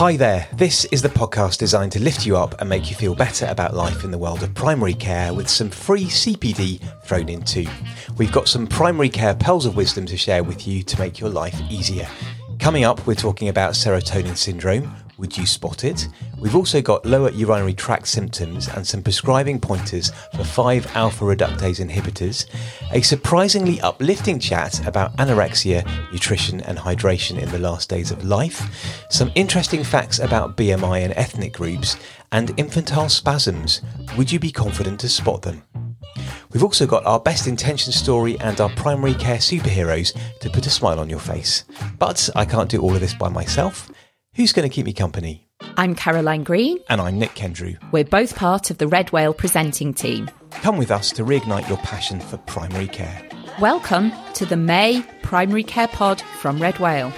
Hi there, this is the podcast designed to lift you up and make you feel better about life in the world of primary care with some free CPD thrown in too. We've got some primary care pearls of wisdom to share with you to make your life easier. Coming up, we're talking about serotonin syndrome. Would you spot it? We've also got lower urinary tract symptoms and some prescribing pointers for 5-alpha-reductase inhibitors, a surprisingly uplifting chat about anorexia, nutrition and hydration in the last days of life, some interesting facts about BMI and ethnic groups, and infantile spasms. Would you be confident to spot them? We've also got our best intention story and our primary care superheroes to put a smile on your face. But I can't do all of this by myself. Who's going to keep me company? I'm Caroline Green. And I'm Nick Kendrew. We're both part of the Red Whale presenting team. Come with us to reignite your passion for primary care. Welcome to the May Primary Care Pod from Red Whale.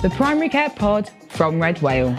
The Primary Care Pod from Red Whale.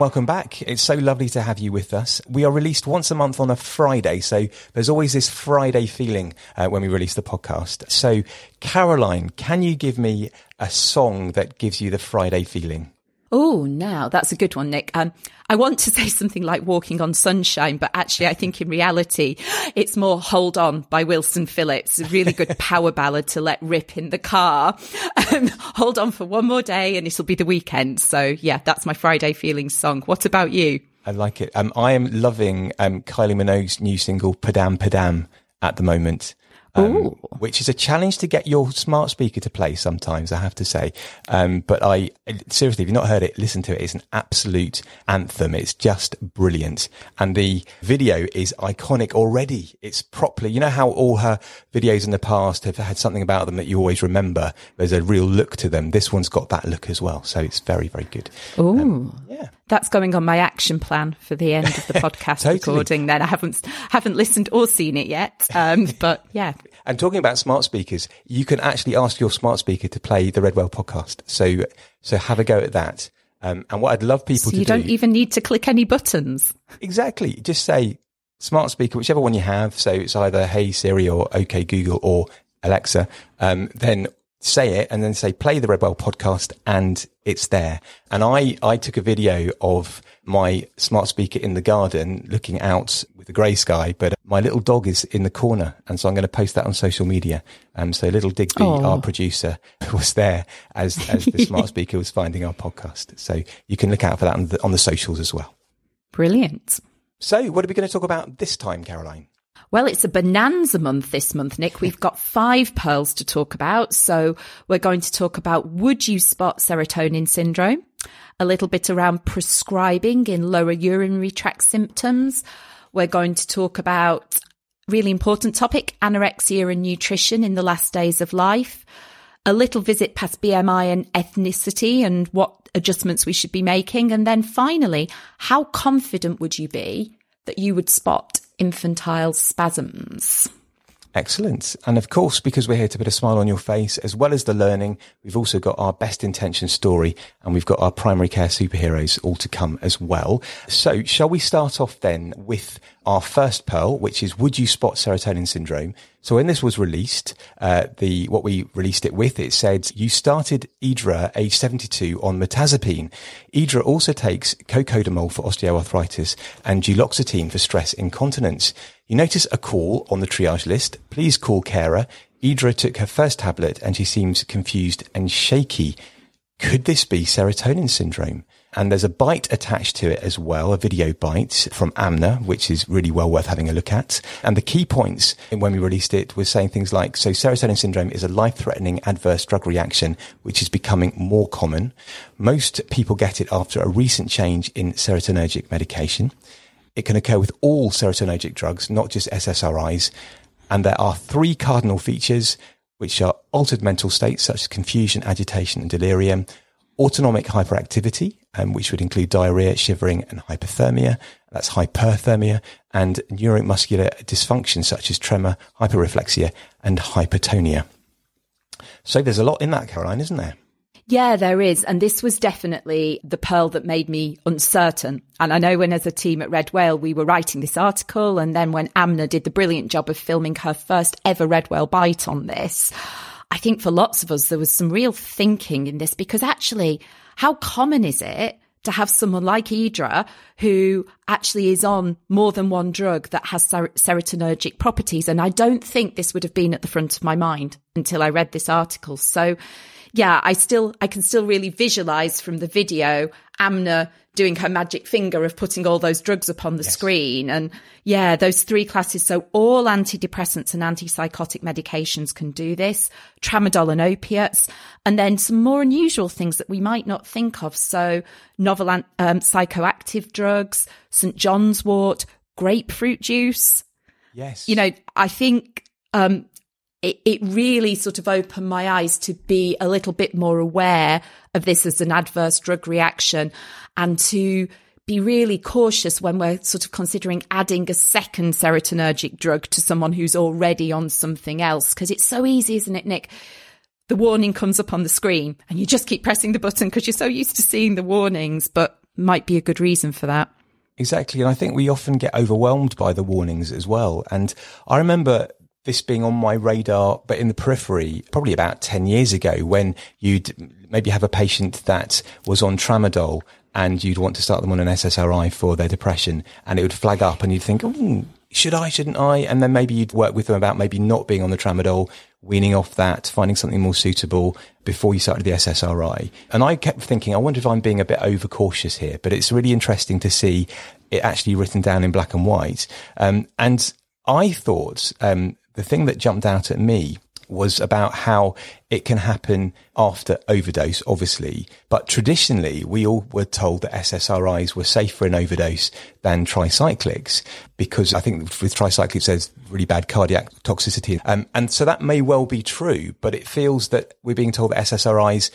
Welcome back. It's so lovely to have you with us. We are released once a month on a Friday, so there's always this Friday feeling when we release the podcast. So, Caroline, can you give me a song that gives you the Friday feeling? Oh, now that's a good one, Nick. I want to say something like Walking on Sunshine, but actually I think in reality, it's more Hold On by Wilson Phillips, a really good power ballad to let rip in the car. Hold on for one more day and it'll be the weekend. So yeah, that's my Friday feelings song. What about you? I like it. I am loving Kylie Minogue's new single, Padam Padam, at the moment. Which is a challenge to get your smart speaker to play sometimes, I have to say. But I seriously, if you've not heard it, listen to it. It's an absolute anthem. It's just brilliant. And the video is iconic already. It's properly, you know how all her videos in the past have had something about them that you always remember. There's a real look to them. This one's got that look as well. So it's very, very good. Oh, yeah. That's going on my action plan for the end of the podcast recording then. I haven't listened or seen it yet. But yeah. And talking about smart speakers, you can actually ask your smart speaker to play the Red Whale podcast. So have a go at that. And what I'd love people to do... So you don't even need to click any buttons. Exactly. Just say smart speaker, whichever one you have. So it's either Hey Siri or OK Google or Alexa. Then say it and then say play the Red Whale podcast and it's there. And I took a video of my smart speaker in the garden looking out with the grey sky, but my little dog is in the corner. And so I'm going to post that on social media. So little Digby, our producer, was there as the smart speaker was finding our podcast. So you can look out for that on the socials as well. Brilliant. So what are we going to talk about this time, Caroline? Well, it's a bonanza month this month, Nick. We've got 5 pearls to talk about. So we're going to talk about would you spot serotonin syndrome, a little bit around prescribing in lower urinary tract symptoms. We're going to talk about really important topic, anorexia and nutrition in the last days of life, a little visit past BMI and ethnicity and what adjustments we should be making. And then finally, how confident would you be that you would spot infantile spasms? Excellent. And of course, because we're here to put a smile on your face, as well as the learning, we've also got our best intention story and we've got our primary care superheroes all to come as well. So shall we start off then with our first pearl, which is would you spot serotonin syndrome? So when this was released, what we released it with, it said you started Idra age 72 on mirtazapine. Idra also takes cocodamol for osteoarthritis and duloxetine for stress incontinence. You notice a call on the triage list. Please call carer. Idra took her first tablet and she seems confused and shaky. Could this be serotonin syndrome? And there's a bite attached to it as well, a video bite from Amna, which is really well worth having a look at. And the key points when we released it was saying things like, so serotonin syndrome is a life-threatening adverse drug reaction, which is becoming more common. Most people get it after a recent change in serotonergic medication. It can occur with all serotonergic drugs, not just SSRIs. And there are 3 cardinal features, which are altered mental states such as confusion, agitation and delirium, autonomic hyperactivity, which would include diarrhea, shivering and hypothermia. That's hyperthermia, and neuromuscular dysfunction such as tremor, hyperreflexia and hypertonia. So there's a lot in that, Caroline, isn't there? Yeah, there is. And this was definitely the pearl that made me uncertain. And I know when as a team at Red Whale, we were writing this article, and then when Amna did the brilliant job of filming her first ever Red Whale bite on this, I think for lots of us, there was some real thinking in this, because actually, how common is it to have someone like Idra, who actually is on more than one drug that has serotonergic properties? And I don't think this would have been at the front of my mind until I read this article. So yeah, I can still really visualize from the video Amna doing her magic finger of putting all those drugs up on the screen. And yeah, those three classes. So all antidepressants and antipsychotic medications can do this, tramadol and opiates, and then some more unusual things that we might not think of. So novel psychoactive drugs, St. John's wort, grapefruit juice. Yes. You know, I think it really sort of opened my eyes to be a little bit more aware of this as an adverse drug reaction, and to be really cautious when we're sort of considering adding a second serotonergic drug to someone who's already on something else. Because it's so easy, isn't it, Nick? The warning comes up on the screen and you just keep pressing the button because you're so used to seeing the warnings, but might be a good reason for that. Exactly. And I think we often get overwhelmed by the warnings as well. And I remember this being on my radar, but in the periphery, probably about 10 years ago, when you'd maybe have a patient that was on tramadol and you'd want to start them on an SSRI for their depression, and it would flag up and you'd think, oh, should I, shouldn't I? And then maybe you'd work with them about maybe not being on the tramadol, weaning off that, finding something more suitable before you started the SSRI. And I kept thinking, I wonder if I'm being a bit overcautious here, but it's really interesting to see it actually written down in black and white. And I thought, the thing that jumped out at me was about how it can happen after overdose, obviously. But traditionally, we all were told that SSRIs were safer in overdose than tricyclics, because I think with tricyclics, there's really bad cardiac toxicity. And so that may well be true, but it feels that we're being told that SSRIs,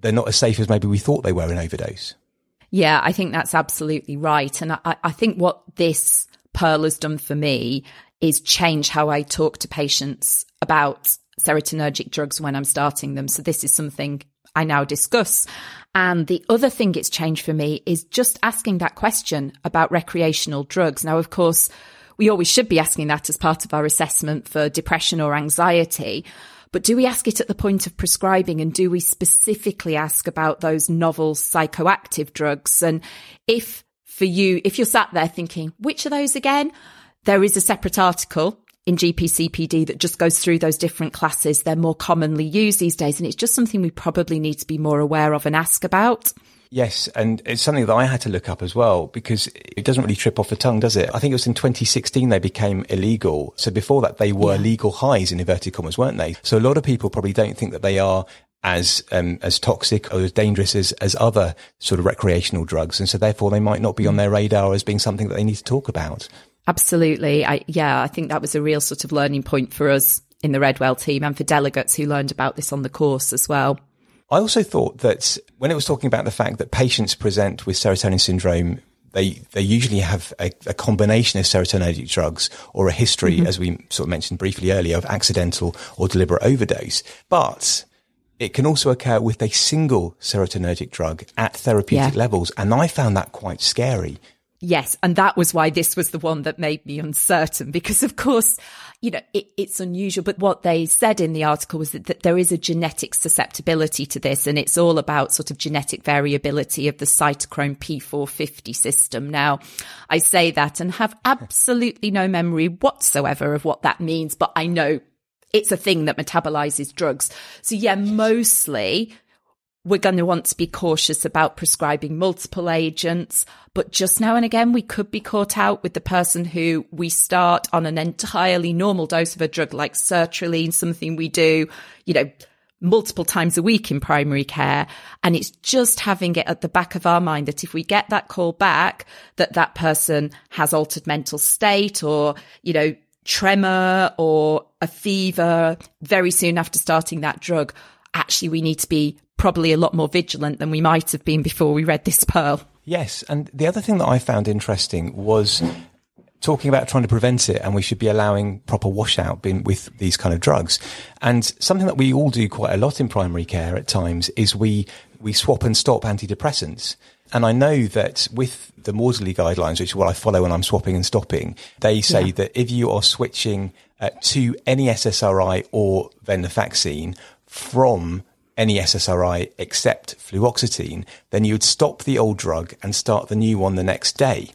they're not as safe as maybe we thought they were in overdose. Yeah, I think that's absolutely right. And I think what this pearl has done for me is change how I talk to patients about serotonergic drugs when I'm starting them. So this is something I now discuss. And the other thing it's changed for me is just asking that question about recreational drugs. Now, of course, we always should be asking that as part of our assessment for depression or anxiety. But do we ask it at the point of prescribing, and do we specifically ask about those novel psychoactive drugs? And if you're sat there thinking, which of those again? There is a separate article in GPCPD that just goes through those different classes. They're more commonly used these days, and it's just something we probably need to be more aware of and ask about. Yes, and it's something that I had to look up as well, because it doesn't really trip off the tongue, does it? I think it was in 2016 they became illegal. So before that, they were legal highs, in inverted commas, weren't they? So a lot of people probably don't think that they are as toxic or as dangerous as other sort of recreational drugs. And so therefore, they might not be on their radar as being something that they need to talk about. Absolutely. I think that was a real sort of learning point for us in the Red Whale team, and for delegates who learned about this on the course as well. I also thought that when it was talking about the fact that patients present with serotonin syndrome, they usually have a combination of serotonergic drugs or a history, as we sort of mentioned briefly earlier, of accidental or deliberate overdose. But it can also occur with a single serotonergic drug at therapeutic levels. And I found that quite scary. Yes, and that was why this was the one that made me uncertain, because, of course, you know, it's unusual. But what they said in the article was that there is a genetic susceptibility to this, and it's all about sort of genetic variability of the cytochrome P450 system. Now, I say that and have absolutely no memory whatsoever of what that means, but I know it's a thing that metabolizes drugs. So, yeah, mostly we're going to want to be cautious about prescribing multiple agents, but just now and again, we could be caught out with the person who we start on an entirely normal dose of a drug like sertraline, something we do, you know, multiple times a week in primary care. And it's just having it at the back of our mind that if we get that call back, that person has altered mental state, or, you know, tremor or a fever very soon after starting that drug, actually, we need to be probably a lot more vigilant than we might have been before we read this pearl. Yes. And the other thing that I found interesting was talking about trying to prevent it, and we should be allowing proper washout with these kind of drugs. And something that we all do quite a lot in primary care at times is we swap and stop antidepressants. And I know that with the Maudsley guidelines, which is what I follow when I'm swapping and stopping, they say that if you are switching to any SSRI or venlafaxine from any SSRI except fluoxetine, then you would stop the old drug and start the new one the next day.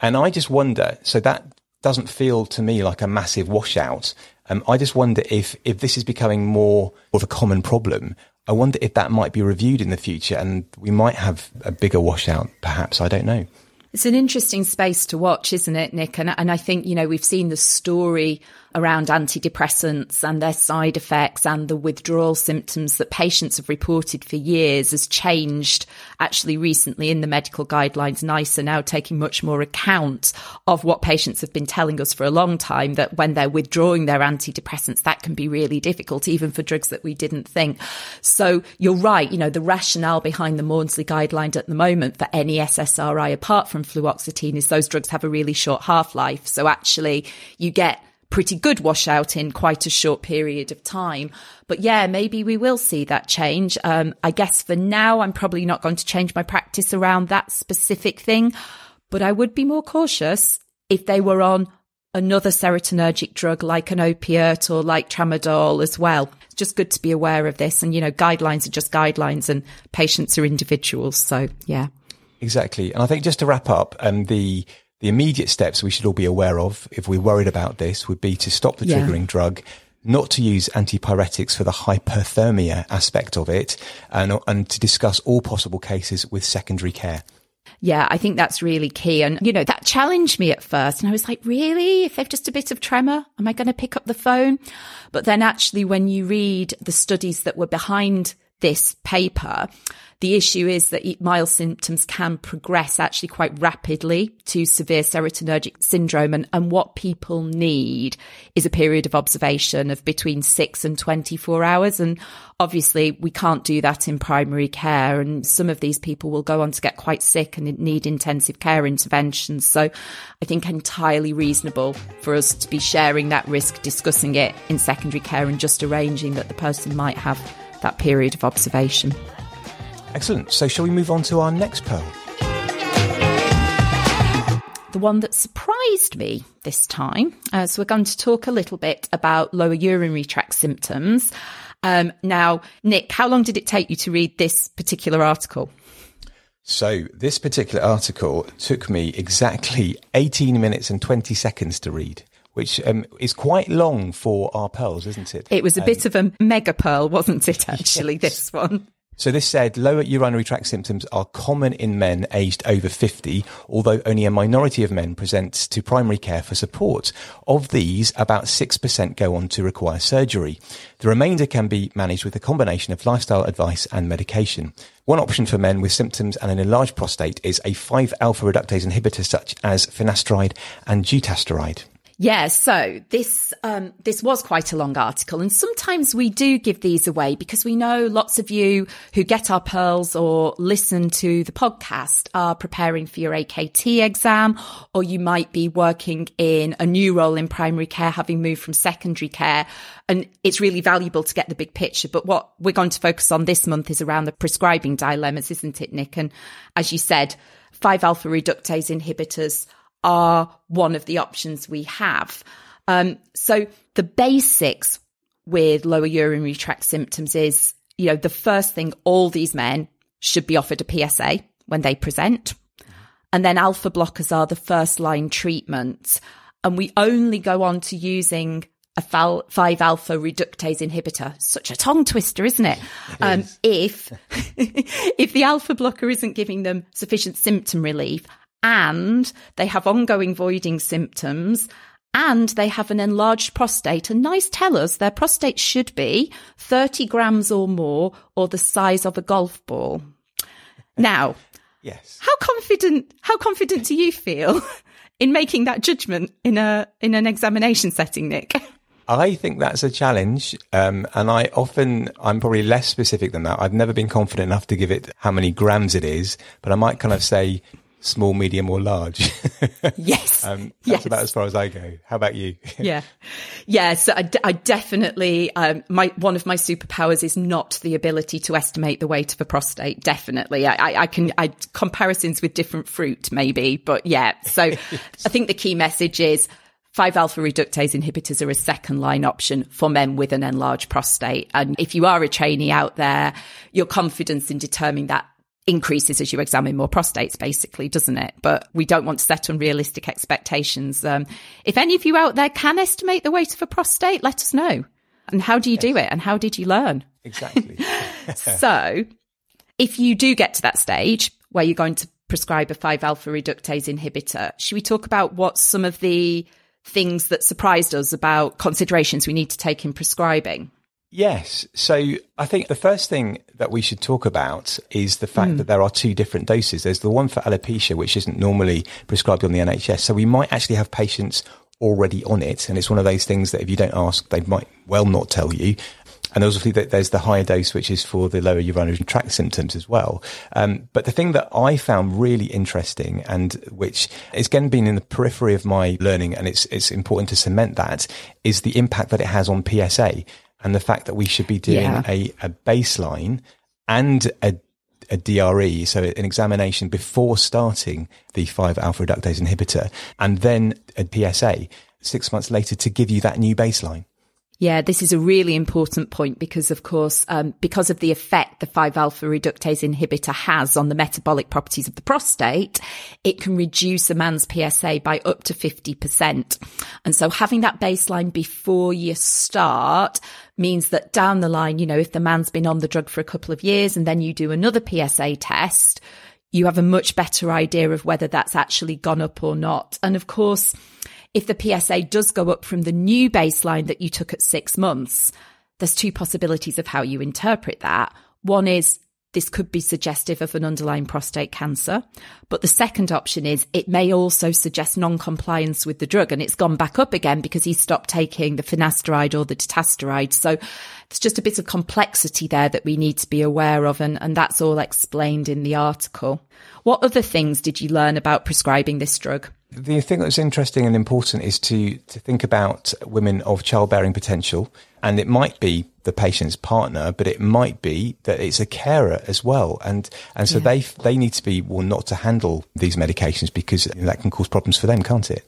And I just wonder, so that doesn't feel to me like a massive washout. I just wonder if this is becoming more of a common problem. I wonder if that might be reviewed in the future and we might have a bigger washout, perhaps. I don't know. It's an interesting space to watch, isn't it, Nick? And I think, you know, we've seen the story around antidepressants and their side effects and the withdrawal symptoms that patients have reported for years has changed actually recently in the medical guidelines. NICE are now taking much more account of what patients have been telling us for a long time, that when they're withdrawing their antidepressants, that can be really difficult, even for drugs that we didn't think. So you're right, you know, the rationale behind the Maudsley guideline at the moment for any SSRI apart from fluoxetine is those drugs have a really short half-life, so actually you get pretty good washout in quite a short period of time. But yeah, maybe we will see that change. I guess for now I'm probably not going to change my practice around that specific thing, but I would be more cautious if they were on another serotonergic drug like an opiate or like tramadol as well. It's just good to be aware of this, and you know, guidelines are just guidelines and patients are individuals, so yeah. Exactly. And I think just to wrap up, the immediate steps we should all be aware of if we're worried about this would be to stop the triggering drug, not to use antipyretics for the hyperthermia aspect of it, and to discuss all possible cases with secondary care. Yeah, I think that's really key. And, you know, that challenged me at first. And I was like, really? If they've just a bit of tremor, am I going to pick up the phone? But then actually when you read the studies that were behind this paper, the issue is that mild symptoms can progress actually quite rapidly to severe serotonergic syndrome. And what people need is a period of observation of between 6 and 24 hours. And obviously, we can't do that in primary care. And some of these people will go on to get quite sick and need intensive care interventions. So I think entirely reasonable for us to be sharing that risk, discussing it in secondary care, and just arranging that the person might have that period of observation. Excellent. So shall we move on to our next pearl? The one that surprised me this time. So we're going to talk a little bit about lower urinary tract symptoms. Now, Nick, how long did it take you to read this particular article? So this particular article took me exactly 18 minutes and 20 seconds to read, which is quite long for our pearls, isn't it? It was a bit of a mega pearl, wasn't it, actually, this one? So this said, lower urinary tract symptoms are common in men aged over 50, although only a minority of men present to primary care for support. Of these, about 6% go on to require surgery. The remainder can be managed with a combination of lifestyle advice and medication. One option for men with symptoms and an enlarged prostate is a 5-alpha reductase inhibitor such as finasteride and dutasteride. Yeah, so this was quite a long article, and sometimes we do give these away because we know lots of you who get our pearls or listen to the podcast are preparing for your AKT exam, or you might be working in a new role in primary care, having moved from secondary care, and it's really valuable to get the big picture. But what we're going to focus on this month is around the prescribing dilemmas, isn't it, Nick? And as you said, 5-alpha reductase inhibitors are one of the options we have. So the basics with lower urinary tract symptoms is, you know, the first thing, all these men should be offered a PSA when they present. And then alpha blockers are the first line treatment. And we only go on to using a 5-alpha reductase inhibitor. Such a tongue twister, isn't it? It is. If the alpha blocker isn't giving them sufficient symptom relief, and they have ongoing voiding symptoms, and they have an enlarged prostate. And NICE tell us their prostate should be 30 grams or more, or the size of a golf ball. Now, yes, how confident do you feel in making that judgment in an examination setting, Nick? I think that's a challenge, and I'm probably less specific than that. I've never been confident enough to give it how many grams it is, but I might kind of say small, medium or large. Yes. That's yes. about as far as I go. How about you? Yeah. Yeah. So I definitely, one of my superpowers is not the ability to estimate the weight of a prostate. Definitely. I can comparisons with different fruit maybe, but yeah. So I think the key message is 5-alpha reductase inhibitors are a second line option for men with an enlarged prostate. And if you are a trainee out there, your confidence in determining that increases as you examine more prostates, basically, doesn't it? But we don't want to set unrealistic expectations. If any of you out there can estimate the weight of a prostate, let us know. And how do you do it? And how did you learn? Exactly. So if you do get to that stage where you're going to prescribe a 5-alpha reductase inhibitor, should we talk about what some of the things that surprised us about considerations we need to take in prescribing? Yes. So I think the first thing that we should talk about is the fact that there are two different doses. There's the one for alopecia, which isn't normally prescribed on the NHS. So we might actually have patients already on it. And it's one of those things that if you don't ask, they might well not tell you. And obviously there's the higher dose, which is for the lower urinary tract symptoms as well. But the thing that I found really interesting, and which has again been in the periphery of my learning, and it's important to cement that, is the impact that it has on PSA. And the fact that we should be doing a baseline and a DRE, so an examination before starting the 5-alpha reductase inhibitor, and then a PSA 6 months later to give you that new baseline. Yeah, this is a really important point because, of course, because of the effect the 5-alpha reductase inhibitor has on the metabolic properties of the prostate, it can reduce a man's PSA by up to 50%. And so having that baseline before you start means that down the line, you know, if the man's been on the drug for a couple of years and then you do another PSA test, you have a much better idea of whether that's actually gone up or not. And of course, if the PSA does go up from the new baseline that you took at 6 months, there's two possibilities of how you interpret that. One is this could be suggestive of an underlying prostate cancer. But the second option is it may also suggest non-compliance with the drug and it's gone back up again because he stopped taking the finasteride or the dutasteride. So there's just a bit of complexity there that we need to be aware of. And that's all explained in the article. What other things did you learn about prescribing this drug? The thing that's interesting and important is to think about women of childbearing potential, and it might be the patient's partner, but it might be that it's a carer as well, and so they need to be warned not to handle these medications because that can cause problems for them, can't it?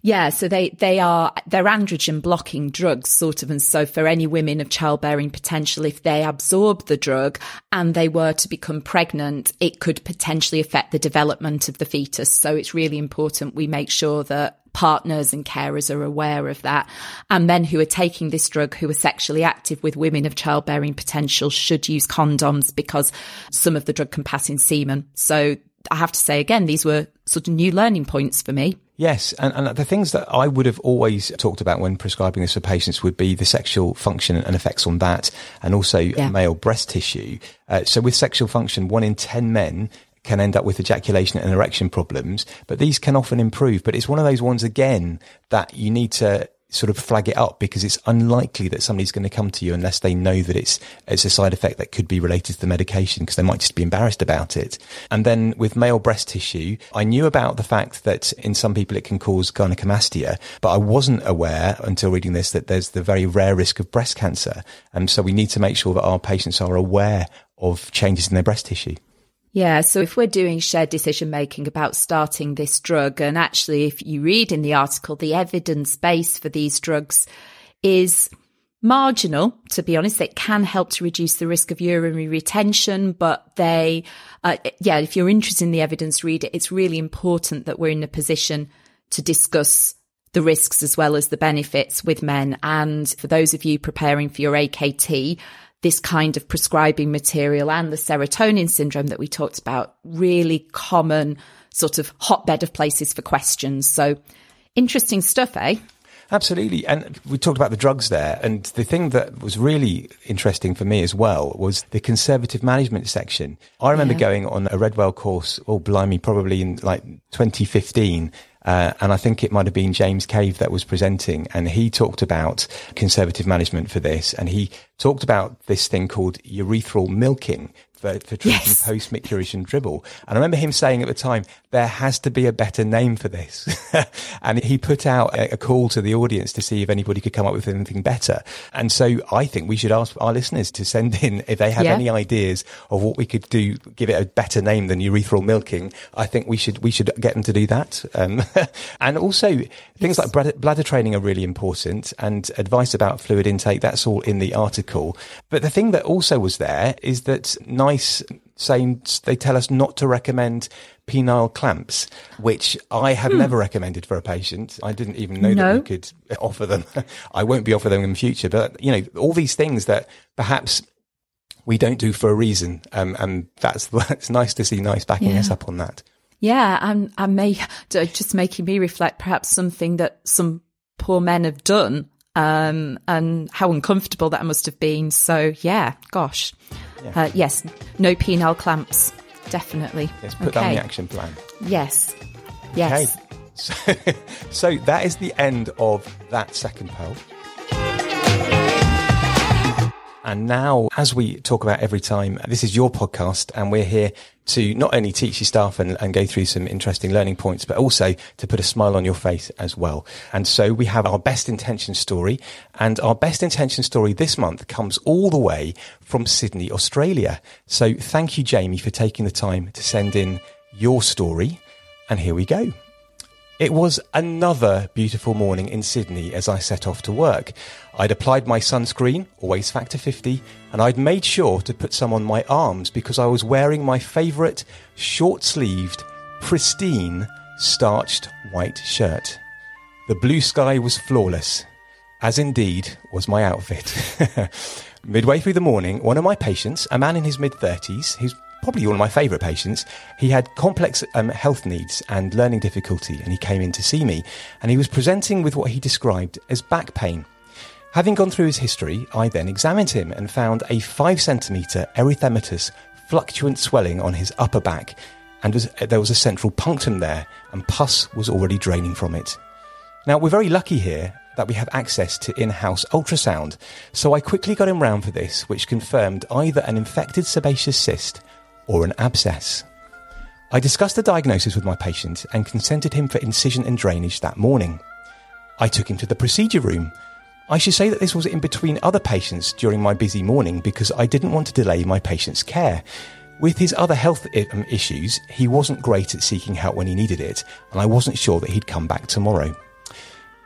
Yeah, so they're androgen blocking drugs, sort of. And so for any women of childbearing potential, if they absorb the drug and they were to become pregnant, it could potentially affect the development of the fetus. So it's really important we make sure that partners and carers are aware of that. And men who are taking this drug who are sexually active with women of childbearing potential should use condoms because some of the drug can pass in semen. So I have to say again, these were sort of new learning points for me. Yes, and the things that I would have always talked about when prescribing this for patients would be the sexual function and effects on that, and also male breast tissue. So with sexual function, 1 in 10 men can end up with ejaculation and erection problems, but these can often improve. But it's one of those ones, again, that you need to sort of flag it up because it's unlikely that somebody's going to come to you unless they know that it's a side effect that could be related to the medication, because they might just be embarrassed about it. And then with male breast tissue, I knew about the fact that in some people it can cause gynecomastia, but I wasn't aware until reading this that there's the very rare risk of breast cancer. And so we need to make sure that our patients are aware of changes in their breast tissue. Yeah, so if we're doing shared decision making about starting this drug, and actually if you read in the article, the evidence base for these drugs is marginal, to be honest. It can help to reduce the risk of urinary retention, but if you're interested in the evidence, read it. It's really important that we're in a position to discuss the risks as well as the benefits with men. And for those of you preparing for your AKT, this kind of prescribing material and the serotonin syndrome that we talked about, really common sort of hotbed of places for questions. So interesting stuff, eh? Absolutely. And we talked about the drugs there. And the thing that was really interesting for me as well was the conservative management section. I remember going on a Red Whale course, probably in like 2015. And I think it might have been James Cave that was presenting, and he talked about conservative management for this. And he talked about this thing called urethral milking, for treating post-micturition dribble. And I remember him saying at the time, there has to be a better name for this. And he put out a call to the audience to see if anybody could come up with anything better. And so I think we should ask our listeners to send in if they have any ideas of what we could do, give it a better name than urethral milking. I think we should get them to do that. And also things like bladder training are really important, and advice about fluid intake, that's all in the article. But the thing that also was there is that NICE saying they tell us not to recommend penile clamps, which I have never recommended for a patient. I didn't even know that we could offer them. I won't be offering them in the future, but you know, all these things that perhaps we don't do for a reason. And that's nice to see NICE backing us up on that. Yeah. And I may just making me reflect perhaps something that some poor men have done, and how uncomfortable that must have been. So yeah, gosh. Yeah. Yes, no penile clamps, definitely. Yes, put down the action plan. Yes, yes. Okay. So that is the end of that second poll. And now, as we talk about every time, this is your podcast, and we're here to not only teach your staff and go through some interesting learning points, but also to put a smile on your face as well. And so we have our best intention story, and our best intention story this month comes all the way from Sydney, Australia. So thank you, Jamie, for taking the time to send in your story. And here we go. It was another beautiful morning in Sydney as I set off to work. I'd applied my sunscreen, always factor 50, and I'd made sure to put some on my arms because I was wearing my favourite short-sleeved, pristine, starched white shirt. The blue sky was flawless, as indeed was my outfit. Midway through the morning, one of my patients, a man in his mid-30s, who's probably one of my favourite patients, he had complex health needs and learning difficulty, and he came in to see me, and he was presenting with what he described as back pain. Having gone through his history, I then examined him and found a 5 centimetre erythematous fluctuant swelling on his upper back, and there was a central punctum there, and pus was already draining from it. Now, we're very lucky here that we have access to in-house ultrasound, so I quickly got him round for this, which confirmed either an infected sebaceous cyst or an abscess. I discussed the diagnosis with my patient and consented him for incision and drainage that morning. I took him to the procedure room. I should say that this was in between other patients during my busy morning because I didn't want to delay my patient's care. With his other health issues, he wasn't great at seeking help when he needed it, and I wasn't sure that he'd come back tomorrow.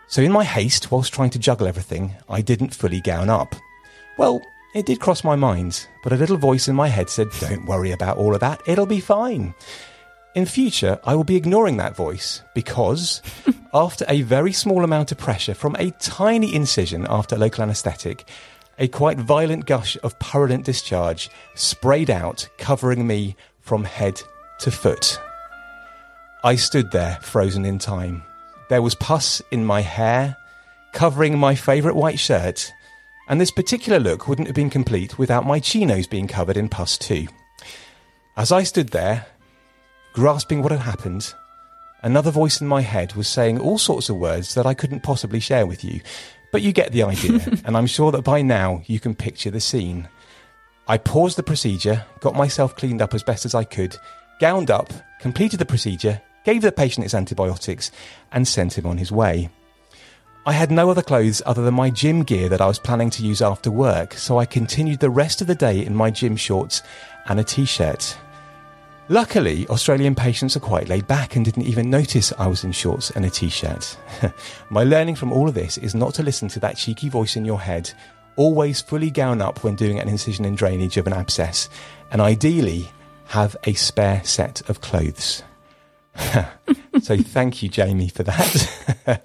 So in my haste, whilst trying to juggle everything, I didn't fully gown up. Well, it did cross my mind, but a little voice in my head said, don't worry about all of that, it'll be fine. In future, I will be ignoring that voice because after a very small amount of pressure from a tiny incision after local anaesthetic, a quite violent gush of purulent discharge sprayed out, covering me from head to foot. I stood there, frozen in time. There was pus in my hair, covering my favourite white shirt, and this particular look wouldn't have been complete without my chinos being covered in pus too. As I stood there, grasping what had happened, another voice in my head was saying all sorts of words that I couldn't possibly share with you. But you get the idea, and I'm sure that by now you can picture the scene. I paused the procedure, got myself cleaned up as best as I could, gowned up, completed the procedure, gave the patient his antibiotics, and sent him on his way. I had no other clothes other than my gym gear that I was planning to use after work, so I continued the rest of the day in my gym shorts and a t-shirt. Luckily, Australian patients are quite laid back and didn't even notice I was in shorts and a t-shirt. My learning from all of this is not to listen to that cheeky voice in your head. Always fully gown up when doing an incision and drainage of an abscess, and ideally have a spare set of clothes. So thank you, Jamie, for that.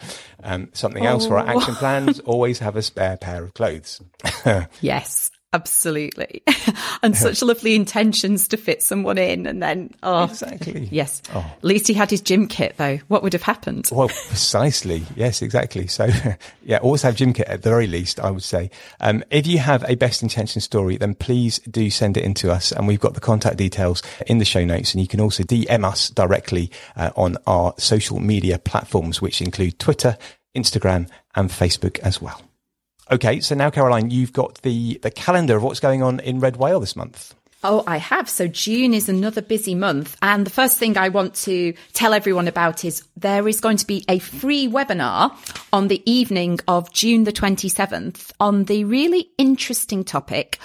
Something else for our action plans, always have a spare pair of clothes. Yes, absolutely. And such lovely intentions to fit someone in, and then exactly. Yes. At least he had his gym kit though. What would have happened? Well, precisely. Yes, exactly. So yeah, always have gym kit at the very least, I would say. If you have a best intention story, then please do send it in to us, and we've got the contact details in the show notes, and you can also DM us directly on our social media platforms, which include Twitter, Instagram and Facebook as well. Okay, so now, Caroline, you've got the calendar of what's going on in Red Whale this month. Oh, I have. So June is another busy month. And the first thing I want to tell everyone about is there is going to be a free webinar on the evening of June the 27th on the really interesting topic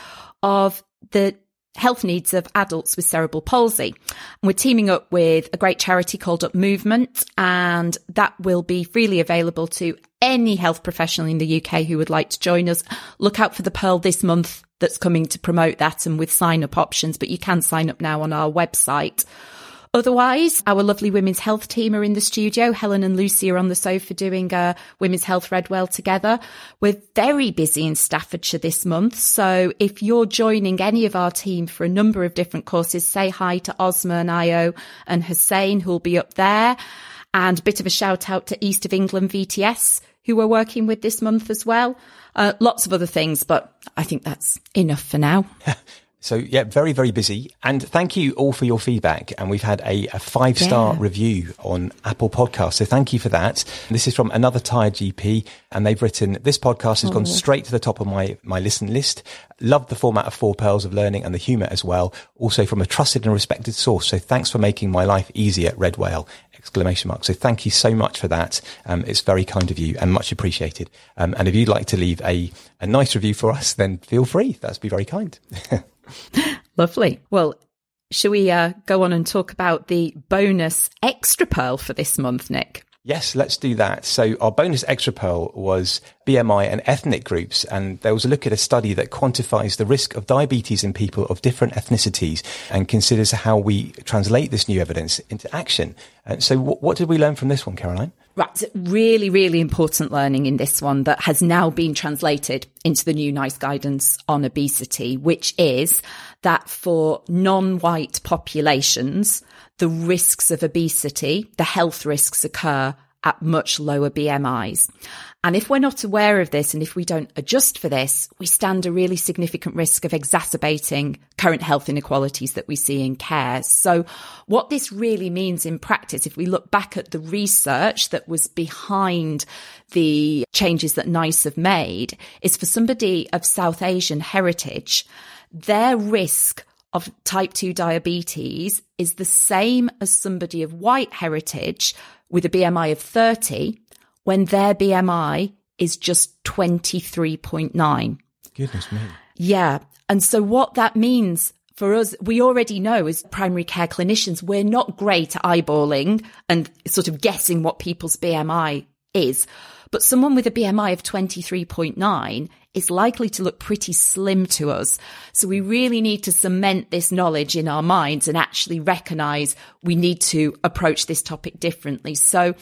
of the health needs of adults with cerebral palsy. And we're teaming up with a great charity called Up Movement, and that will be freely available to any health professional in the UK who would like to join us. Look out for the Pearl this month that's coming to promote that, and with sign up options, but you can sign up now on our website. Otherwise, our lovely women's health team are in the studio. Helen and Lucy are on the sofa doing a Women's Health Red Whale together. We're very busy in Staffordshire this month. So if you're joining any of our team for a number of different courses, say hi to Osma and Io and Hussein, who'll be up there. And a bit of a shout out to East of England VTS, who we're working with this month as well. Lots of other things, but I think that's enough for now. So yeah, very, very busy. And thank you all for your feedback. And we've had a 5-star review on Apple Podcasts. So thank you for that. This is from Another Tired GP. And they've written, this podcast has gone straight to the top of my listen list. Loved the format of 4 Pearls of Learning and the humour as well. Also from a trusted and respected source. So thanks for making my life easier, Red Whale! !" So thank you so much for that. It's very kind of you and much appreciated. And if you'd like to leave a nice review for us, then feel free. That'd be very kind. Lovely. Well, shall we go on and talk about the bonus extra pearl for this month, Nick? Yes, let's do that. So our bonus extra pearl was BMI and ethnic groups. And there was a look at a study that quantifies the risk of diabetes in people of different ethnicities and considers how we translate this new evidence into action. So what did we learn from this one, Caroline? Right. Really, really important learning in this one that has now been translated into the new NICE guidance on obesity, which is that for non-white populations, the risks of obesity, the health risks, occur at much lower BMIs. And if we're not aware of this, and if we don't adjust for this, we stand a really significant risk of exacerbating current health inequalities that we see in care. So what this really means in practice, if we look back at the research that was behind the changes that NICE have made, is for somebody of South Asian heritage, their risk of type 2 diabetes is the same as somebody of white heritage with a BMI of 30 when their BMI is just 23.9. Goodness me. Yeah. And so what that means for us, we already know as primary care clinicians, we're not great at eyeballing and sort of guessing what people's BMI is. But someone with a BMI of 23.9 is likely to look pretty slim to us. So we really need to cement this knowledge in our minds and actually recognise we need to approach this topic differently. So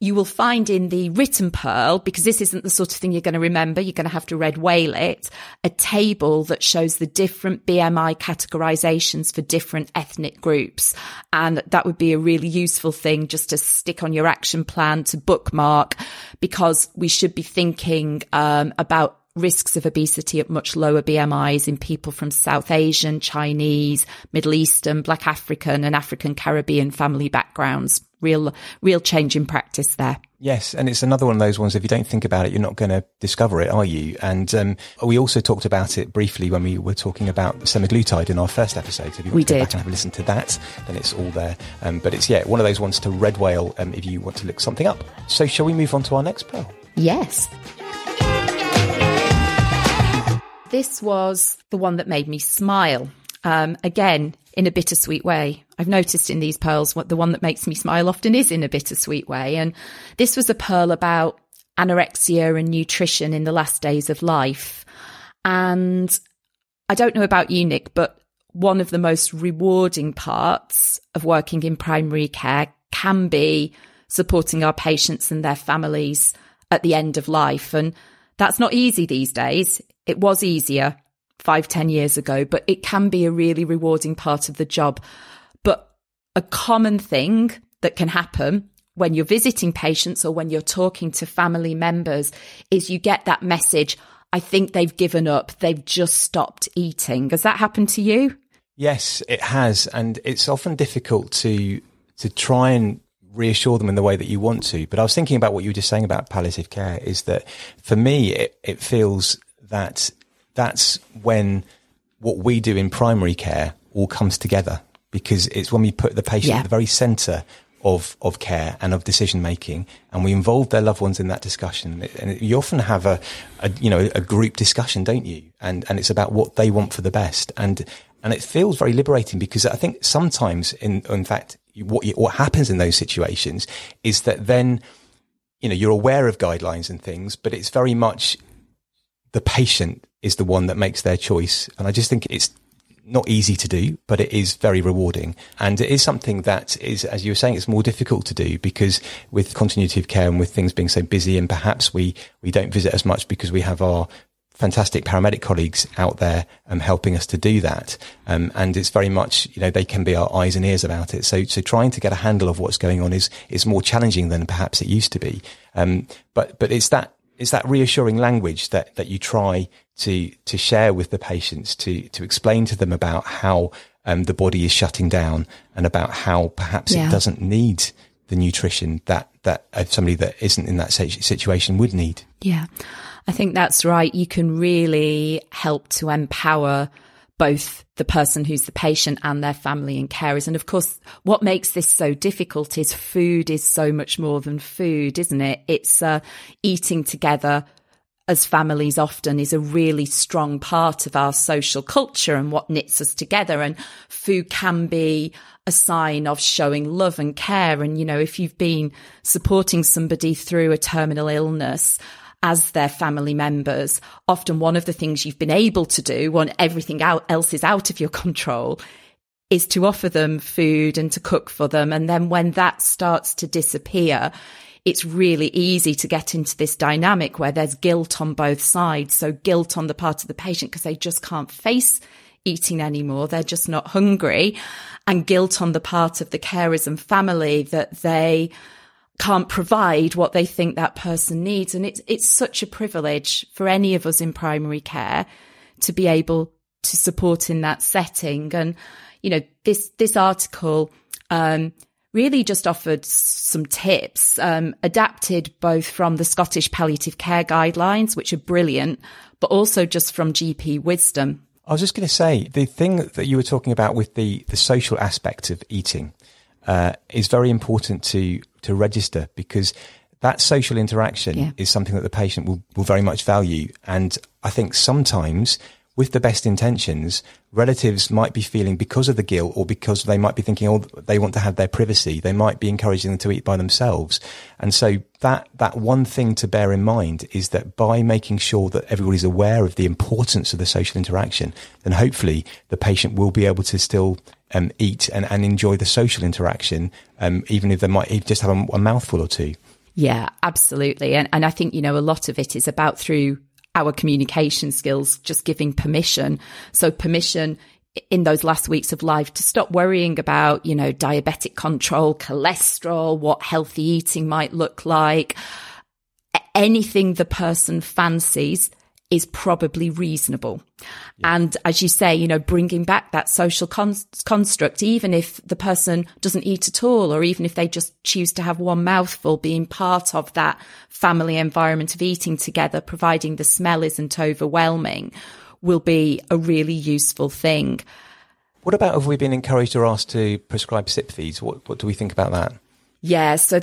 you will find in the written pearl, because this isn't the sort of thing you're going to remember, you're going to have to Red Whale it, a table that shows the different BMI categorisations for different ethnic groups. And that would be a really useful thing just to stick on your action plan, to bookmark, because we should be thinking about risks of obesity at much lower BMIs in people from South Asian, Chinese, Middle Eastern, Black African and African Caribbean family backgrounds. Real change in practice there. Yes. And it's another one of those ones, if you don't think about it, you're not going to discover it, are you? And we also talked about it briefly when we were talking about semaglutide in our first episode. So if you want to go back and have a listen to that, then it's all there. But it's, one of those ones to Red Whale if you want to look something up. So shall we move on to our next pearl? Yes. This was the one that made me smile. Again, in a bittersweet way. I've noticed in these pearls, the one that makes me smile often is in a bittersweet way. And this was a pearl about anorexia and nutrition in the last days of life. And I don't know about you, Nick, but one of the most rewarding parts of working in primary care can be supporting our patients and their families at the end of life. And that's not easy these days. It was easier 5-10 years ago, but it can be a really rewarding part of the job. But a common thing that can happen when you're visiting patients or when you're talking to family members is you get that message, I think they've given up, they've just stopped eating. Has that happened to you? Yes, it has. And it's often difficult to try and reassure them in the way that you want to. But I was thinking about what you were just saying about palliative care, is that for me, it feels that that's when what we do in primary care all comes together, because it's when we put the patient at the very centre of care and of decision making, and we involve their loved ones in that discussion. And you often have a group discussion, don't you? And it's about what they want for the best. And it feels very liberating, because I think sometimes, in fact, what happens in those situations is that then, you're aware of guidelines and things, but it's very much the patient is the one that makes their choice. And I just think it's not easy to do, but it is very rewarding. And it is something that is, as you were saying, it's more difficult to do, because with continuity of care and with things being so busy, and perhaps we don't visit as much because we have our fantastic paramedic colleagues out there helping us to do that. And it's very much, they can be our eyes and ears about it. So trying to get a handle of what's going on is more challenging than perhaps it used to be. But it's that reassuring language that you try to share with the patients, to explain to them about how the body is shutting down, and about how perhaps it doesn't need the nutrition that somebody that isn't in that situation would need. Yeah. I think that's right. You can really help to empower both the person who's the patient and their family and carers. And of course, what makes this so difficult is food is so much more than food, isn't it? It's eating together as families often is a really strong part of our social culture and what knits us together. And food can be a sign of showing love and care. And, if you've been supporting somebody through a terminal illness, as their family members, often one of the things you've been able to do when everything else is out of your control is to offer them food and to cook for them. And then when that starts to disappear, it's really easy to get into this dynamic where there's guilt on both sides. So guilt on the part of the patient because they just can't face eating anymore. They're just not hungry. And guilt on the part of the carers and family that they can't provide what they think that person needs. And it's such a privilege for any of us in primary care to be able to support in that setting. And, this article really just offered some tips, adapted both from the Scottish Palliative Care Guidelines, which are brilliant, but also just from GP wisdom. I was just going to say, the thing that you were talking about with the social aspect of eating is very important to register, because that social interaction is something that the patient will very much value. And I think sometimes, with the best intentions, relatives might be feeling, because of the guilt, or because they might be thinking, they want to have their privacy, they might be encouraging them to eat by themselves. And so that one thing to bear in mind is that by making sure that everybody's aware of the importance of the social interaction, then hopefully the patient will be able to still eat and enjoy the social interaction, even if they might just have a mouthful or two. Yeah, absolutely. And I think, a lot of it is about through our communication skills, just giving permission. So permission in those last weeks of life to stop worrying about, diabetic control, cholesterol, what healthy eating might look like. Anything the person fancies is probably reasonable. Yeah. And as you say, bringing back that social construct, even if the person doesn't eat at all, or even if they just choose to have one mouthful, being part of that family environment of eating together, providing the smell isn't overwhelming, will be a really useful thing. What about, have we been encouraged or asked to prescribe SIP feeds? What do we think about that? Yeah, so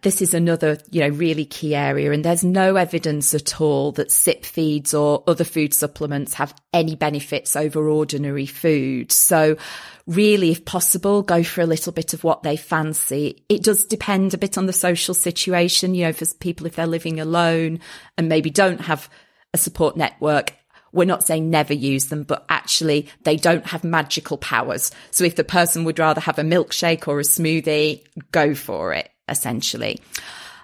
this is another, really key area, and there's no evidence at all that SIP feeds or other food supplements have any benefits over ordinary food. So really, if possible, go for a little bit of what they fancy. It does depend a bit on the social situation, for people if they're living alone and maybe don't have a support network. We're not saying never use them, but actually they don't have magical powers. So if the person would rather have a milkshake or a smoothie, go for it, essentially.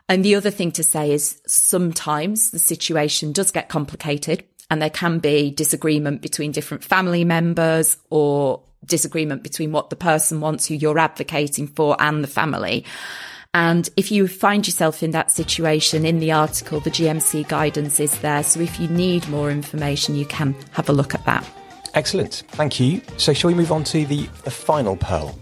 And the other thing to say is sometimes the situation does get complicated, and there can be disagreement between different family members, or disagreement between what the person wants, who you're advocating for, and the family. And if you find yourself in that situation, in the article, the GMC guidance is there. So if you need more information, you can have a look at that. Excellent. Thank you. So shall we move on to the final pearl?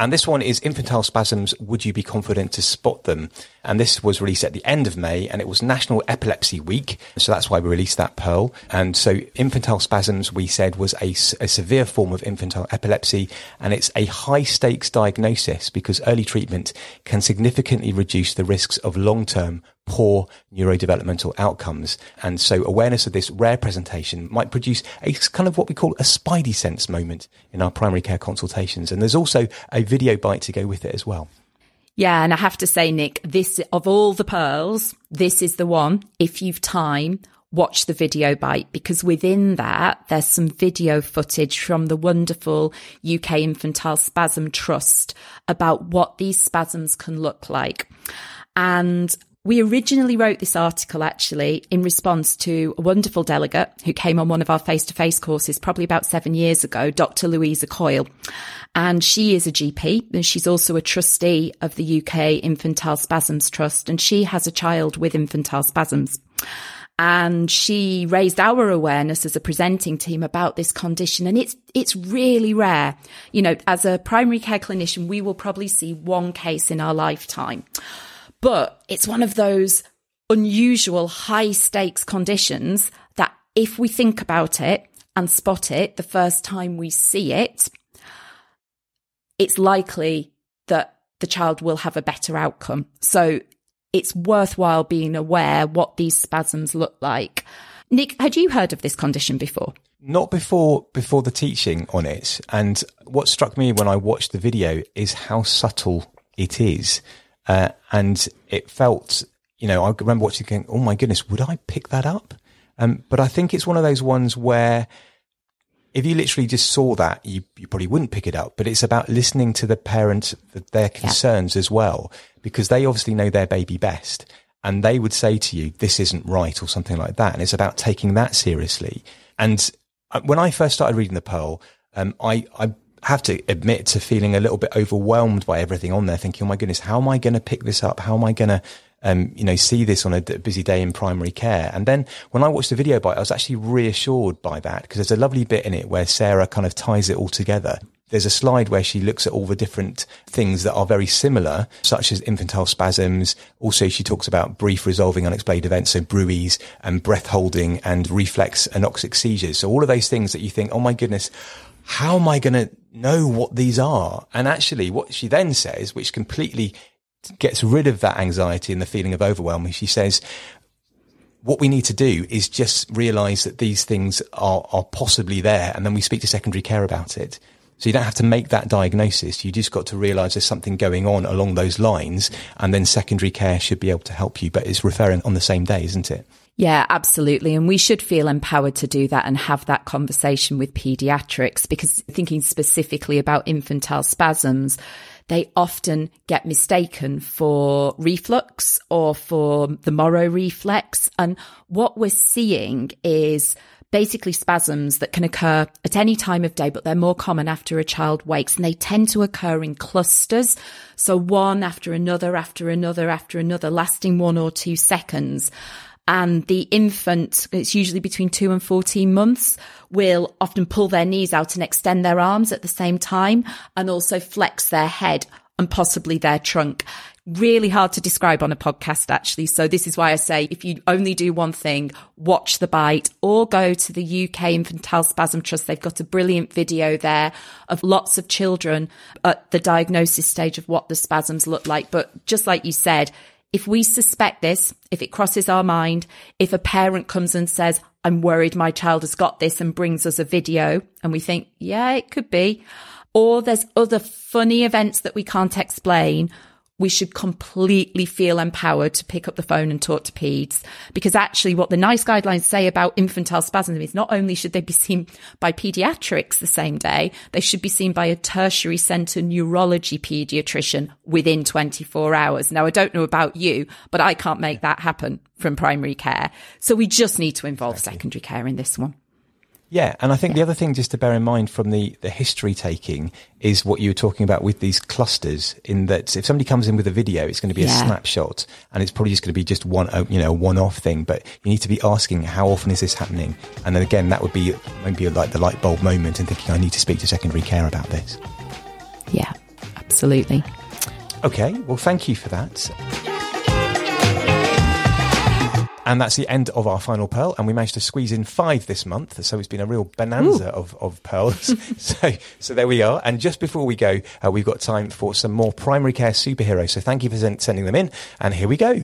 And this one is Infantile Spasms, Would You Be Confident to Spot Them? And this was released at the end of May, and it was National Epilepsy Week. So that's why we released that pearl. And so infantile spasms, we said, was a severe form of infantile epilepsy. And it's a high-stakes diagnosis because early treatment can significantly reduce the risks of long-term poor neurodevelopmental outcomes. And so awareness of this rare presentation might produce a kind of what we call a spidey sense moment in our primary care consultations. And there's also a video bite to go with it as well. Yeah, and I have to say, Nick, this, of all the pearls, this is the one, if you've time, watch the video bite, because within that, there's some video footage from the wonderful UK Infantile Spasm Trust about what these spasms can look like. And we originally wrote this article, actually, in response to a wonderful delegate who came on one of our face-to-face courses probably about 7 years ago, Dr. Louisa Coyle. And she is a GP, and she's also a trustee of the UK Infantile Spasms Trust, and she has a child with infantile spasms. And she raised our awareness as a presenting team about this condition. And it's really rare. You know, as a primary care clinician, we will probably see one case in our lifetime. But it's one of those unusual high stakes conditions that if we think about it and spot it the first time we see it, it's likely that the child will have a better outcome. So it's worthwhile being aware what these spasms look like. Nick, had you heard of this condition before? Not before the teaching on it. And what struck me when I watched the video is how subtle it is. And it felt, you know, I remember watching thinking, oh my goodness, would I pick that up? But I think it's one of those ones where if you literally just saw that, you probably wouldn't pick it up. But it's about listening to the parents, their concerns as well, because they obviously know their baby best. And they would say to you, this isn't right or something like that. And it's about taking that seriously. And when I first started reading the pearl, I have to admit to feeling a little bit overwhelmed by everything on there, thinking, oh my goodness, how am I going to pick this up? How am I going to, see this on a busy day in primary care? And then when I watched the video bite, I was actually reassured by that, because there's a lovely bit in it where Sarah kind of ties it all together. There's a slide where she looks at all the different things that are very similar, such as infantile spasms. Also, she talks about brief resolving unexplained events, so bruise and breath holding and reflex anoxic seizures. So all of those things that you think, oh my goodness, how am I going to know what these are? And actually what she then says, which completely gets rid of that anxiety and the feeling of overwhelm, she says, what we need to do is just realize that these things are possibly there. And then we speak to secondary care about it. So you don't have to make that diagnosis. You just got to realize there's something going on along those lines. And then secondary care should be able to help you. But it's referring on the same day, isn't it? Yeah, absolutely. And we should feel empowered to do that and have that conversation with paediatrics, because thinking specifically about infantile spasms, they often get mistaken for reflux or for the Morrow reflex. And what we're seeing is basically spasms that can occur at any time of day, but they're more common after a child wakes, and they tend to occur in clusters. So one after another, after another, after another, lasting 1 or 2 seconds. And the infant, it's usually between 2 and 14 months, will often pull their knees out and extend their arms at the same time, and also flex their head and possibly their trunk. Really hard to describe on a podcast, actually. So this is why I say, if you only do one thing, watch the bite or go to the UK Infantile Spasm Trust. They've got a brilliant video there of lots of children at the diagnosis stage of what the spasms look like. But just like you said, if we suspect this, if it crosses our mind, if a parent comes and says, I'm worried my child has got this, and brings us a video, and we think, yeah, it could be, or there's other funny events that we can't explain, we should completely feel empowered to pick up the phone and talk to peds. Because actually what the NICE guidelines say about infantile spasm is not only should they be seen by paediatrics the same day, they should be seen by a tertiary centre neurology paediatrician within 24 hours. Now, I don't know about you, but I can't make that happen from primary care. So we just need to involve secondary care in this one. Yeah. And I think the other thing just to bear in mind from the history taking is what you were talking about with these clusters, in that if somebody comes in with a video, it's going to be a snapshot, and it's probably just going to be just one-off thing, but you need to be asking, how often is this happening? And then again, that would be maybe like the light bulb moment and thinking, I need to speak to secondary care about this. Yeah. Absolutely. Okay, well, thank you for that. And that's the end of our final pearl, and we managed to squeeze in 5 this month, so it's been a real bonanza of pearls. So there we are. And just before we go, we've got time for some more primary care superheroes. So thank you for sending them in, and here we go.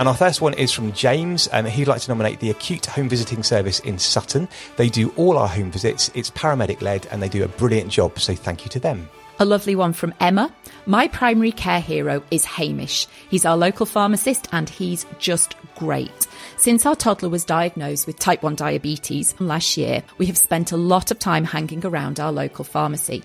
And our first one is from James, and he'd like to nominate the Acute Home Visiting Service in Sutton. They do all our home visits, it's paramedic-led, and they do a brilliant job, so thank you to them. A lovely one from Emma. My primary care hero is Hamish. He's our local pharmacist, and he's just great. Since our toddler was diagnosed with type 1 diabetes last year, we have spent a lot of time hanging around our local pharmacy.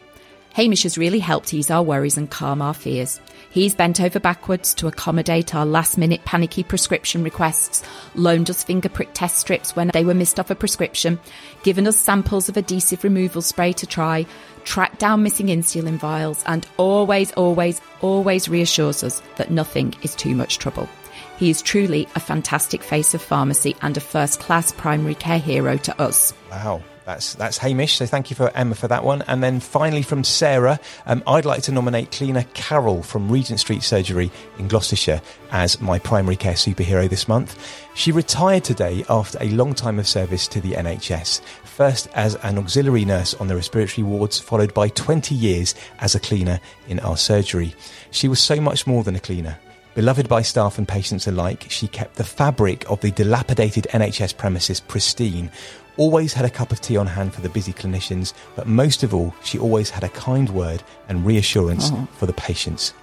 Hamish has really helped ease our worries and calm our fears. He's bent over backwards to accommodate our last-minute panicky prescription requests, loaned us finger prick test strips when they were missed off a prescription, given us samples of adhesive removal spray to try, tracked down missing insulin vials, and always, always, always reassures us that nothing is too much trouble. He is truly a fantastic face of pharmacy and a first-class primary care hero to us. Wow. That's Hamish, so thank you for Emma for that one. And then finally from Sarah, I'd like to nominate cleaner Carol from Regent Street Surgery in Gloucestershire as my primary care superhero this month. She retired today after a long time of service to the NHS, first as an auxiliary nurse on the respiratory wards, followed by 20 years as a cleaner in our surgery. She was so much more than a cleaner. Beloved by staff and patients alike, she kept the fabric of the dilapidated NHS premises pristine, always had a cup of tea on hand for the busy clinicians, but most of all, she always had a kind word and reassurance for the patients.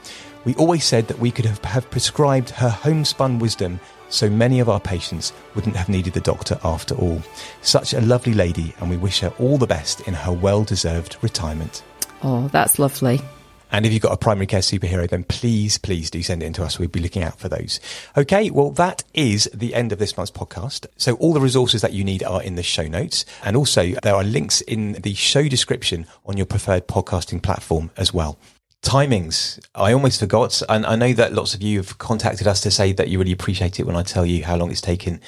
We always said that we could have prescribed her homespun wisdom so many of our patients wouldn't have needed the doctor after all. Such a lovely lady, and we wish her all the best in her well-deserved retirement. Oh, that's lovely. And if you've got a primary care superhero, then please, please do send it in to us. We'll be looking out for those. Okay, well, that is the end of this month's podcast. So all the resources that you need are in the show notes. And also, there are links in the show description on your preferred podcasting platform as well. Timings. I almost forgot. And I know that lots of you have contacted us to say that you really appreciate it when I tell you how long it's taken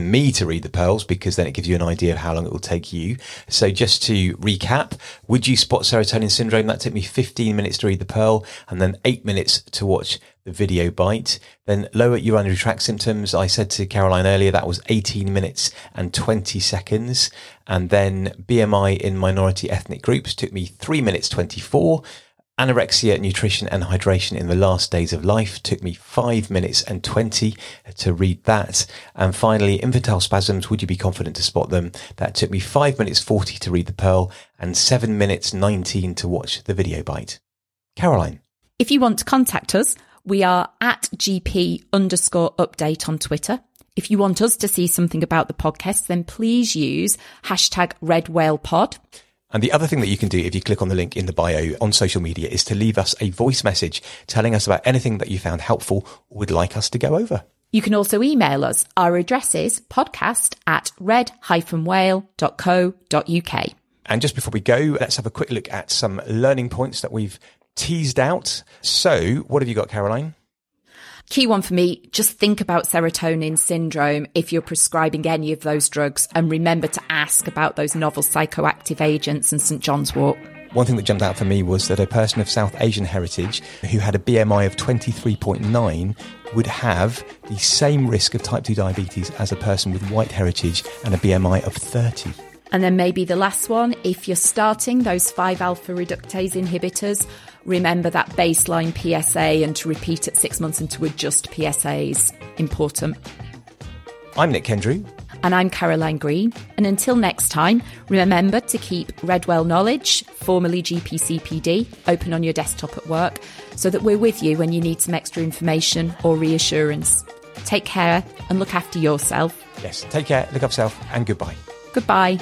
me to read the pearls, because then it gives you an idea of how long it will take you. So just to recap, Would You Spot Serotonin Syndrome? That took me 15 minutes to read the pearl, and then 8 minutes to watch the video bite. Then Lower Urinary Tract Symptoms, I said to Caroline earlier, that was 18 minutes and 20 seconds. And then BMI in Minority Ethnic Groups took me 3 minutes 24. Anorexia, Nutrition and Hydration in the Last Days of Life took me 5 minutes and 20 to read that. And finally, Infantile Spasms, Would You Be Confident to Spot Them? That took me 5 minutes 40 to read the pearl and 7 minutes 19 to watch the video bite. Caroline. If you want to contact us, we are at GP_update on Twitter. If you want us to see something about the podcast, then please use #RedWhalePod. And the other thing that you can do if you click on the link in the bio on social media is to leave us a voice message telling us about anything that you found helpful or would like us to go over. You can also email us. Our address is podcast@red-whale.co.uk. And just before we go, let's have a quick look at some learning points that we've teased out. So what have you got, Caroline? Key one for me, just think about serotonin syndrome if you're prescribing any of those drugs, and remember to ask about those novel psychoactive agents and St John's Wort. One thing that jumped out for me was that a person of South Asian heritage who had a BMI of 23.9 would have the same risk of type 2 diabetes as a person with white heritage and a BMI of 30. And then maybe the last one, if you're starting those 5-alpha reductase inhibitors, remember that baseline PSA and to repeat at 6 months and to adjust PSAs. Important. I'm Nick Kendrew. And I'm Caroline Green. And until next time, remember to keep Red Whale Knowledge, formerly GPCPD, open on your desktop at work so that we're with you when you need some extra information or reassurance. Take care and look after yourself. Yes, take care, look after yourself, and goodbye. Goodbye.